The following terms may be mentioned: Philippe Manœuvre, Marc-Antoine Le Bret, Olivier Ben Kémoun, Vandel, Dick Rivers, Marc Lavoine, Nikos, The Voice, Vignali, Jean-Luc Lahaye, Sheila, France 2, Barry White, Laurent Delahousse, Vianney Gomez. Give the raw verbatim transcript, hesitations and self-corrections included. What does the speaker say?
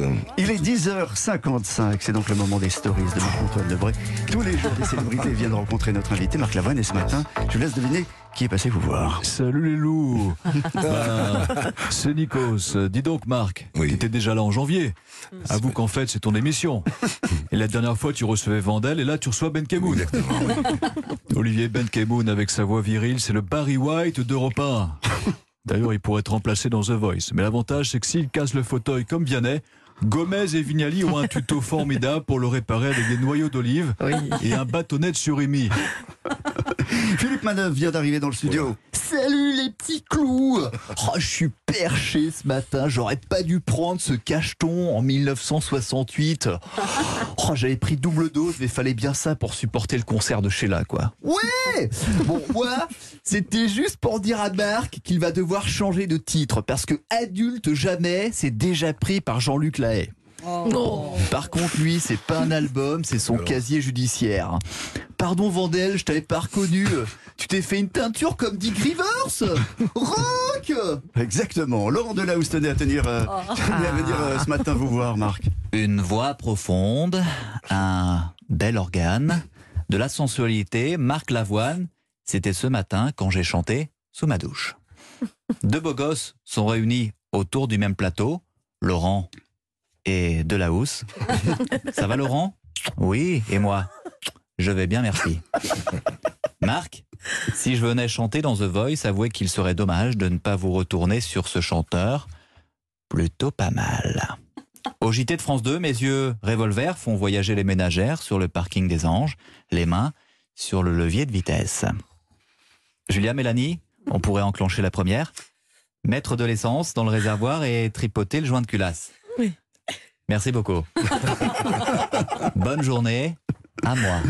tous. Il est dix heures cinquante-cinq, c'est donc le moment des stories de Marc-Antoine Le Bret. Tous les jours, des célébrités viennent rencontrer notre invité Marc Lavoine. Et ce matin, je vous laisse deviner qui est passé vous voir. Salut les loups. Ben, c'est Nikos. Dis donc Marc, oui. Tu étais déjà là en janvier. Avoue qu'en fait, c'est ton émission. Et la dernière fois, tu recevais Vandel et là, tu reçois Ben Kémoun. Exactement, oui. Olivier Ben Kémoun avec sa voix virile, c'est le Barry White d'Europe un. D'ailleurs, il pourrait être remplacé dans The Voice. Mais l'avantage, c'est que s'il casse le fauteuil comme Vianney, Gomez et Vignali ont un tuto formidable pour le réparer avec des noyaux d'olive oui. et un bâtonnet de surimi. Philippe Manœuvre vient d'arriver dans le studio. Ouais. Salut les petits clous. Oh, je suis perché ce matin. J'aurais pas dû prendre ce cacheton en mille neuf cent soixante-huit. Oh, j'avais pris double dose, mais fallait bien ça pour supporter le concert de Sheila, quoi. Ouais. Bon, moi, c'était juste pour dire à Marc qu'il va devoir changer de titre parce que adulte jamais, c'est déjà pris par Jean-Luc Lahaye. Oh. Oh. Par contre, lui, c'est pas un album, c'est son Alors. casier judiciaire. Pardon Vandel, je t'avais pas reconnu. Tu t'es fait une teinture comme Dick Rivers. Rock. Exactement. Laurent Delahousse tenait à tenir, euh, oh. tenait à venir euh, ce matin vous voir, Marc. Une voix profonde, un bel organe, de la sensualité. Marc Lavoine, c'était ce matin quand j'ai chanté sous ma douche. Deux beaux gosses sont réunis autour du même plateau. Laurent et Delahousse. Ça va Laurent? Oui, et moi? Je vais bien, merci. Marc, si je venais chanter dans The Voice, avouez qu'il serait dommage de ne pas vous retourner sur ce chanteur. Plutôt pas mal. Au J T de France deux, mes yeux revolver font voyager les ménagères sur le parking des Anges, les mains sur le levier de vitesse. Julia, Mélanie, on pourrait enclencher la première. Mettre de l'essence dans le réservoir et tripoter le joint de culasse. Oui. Merci beaucoup. Bonne journée. À moi.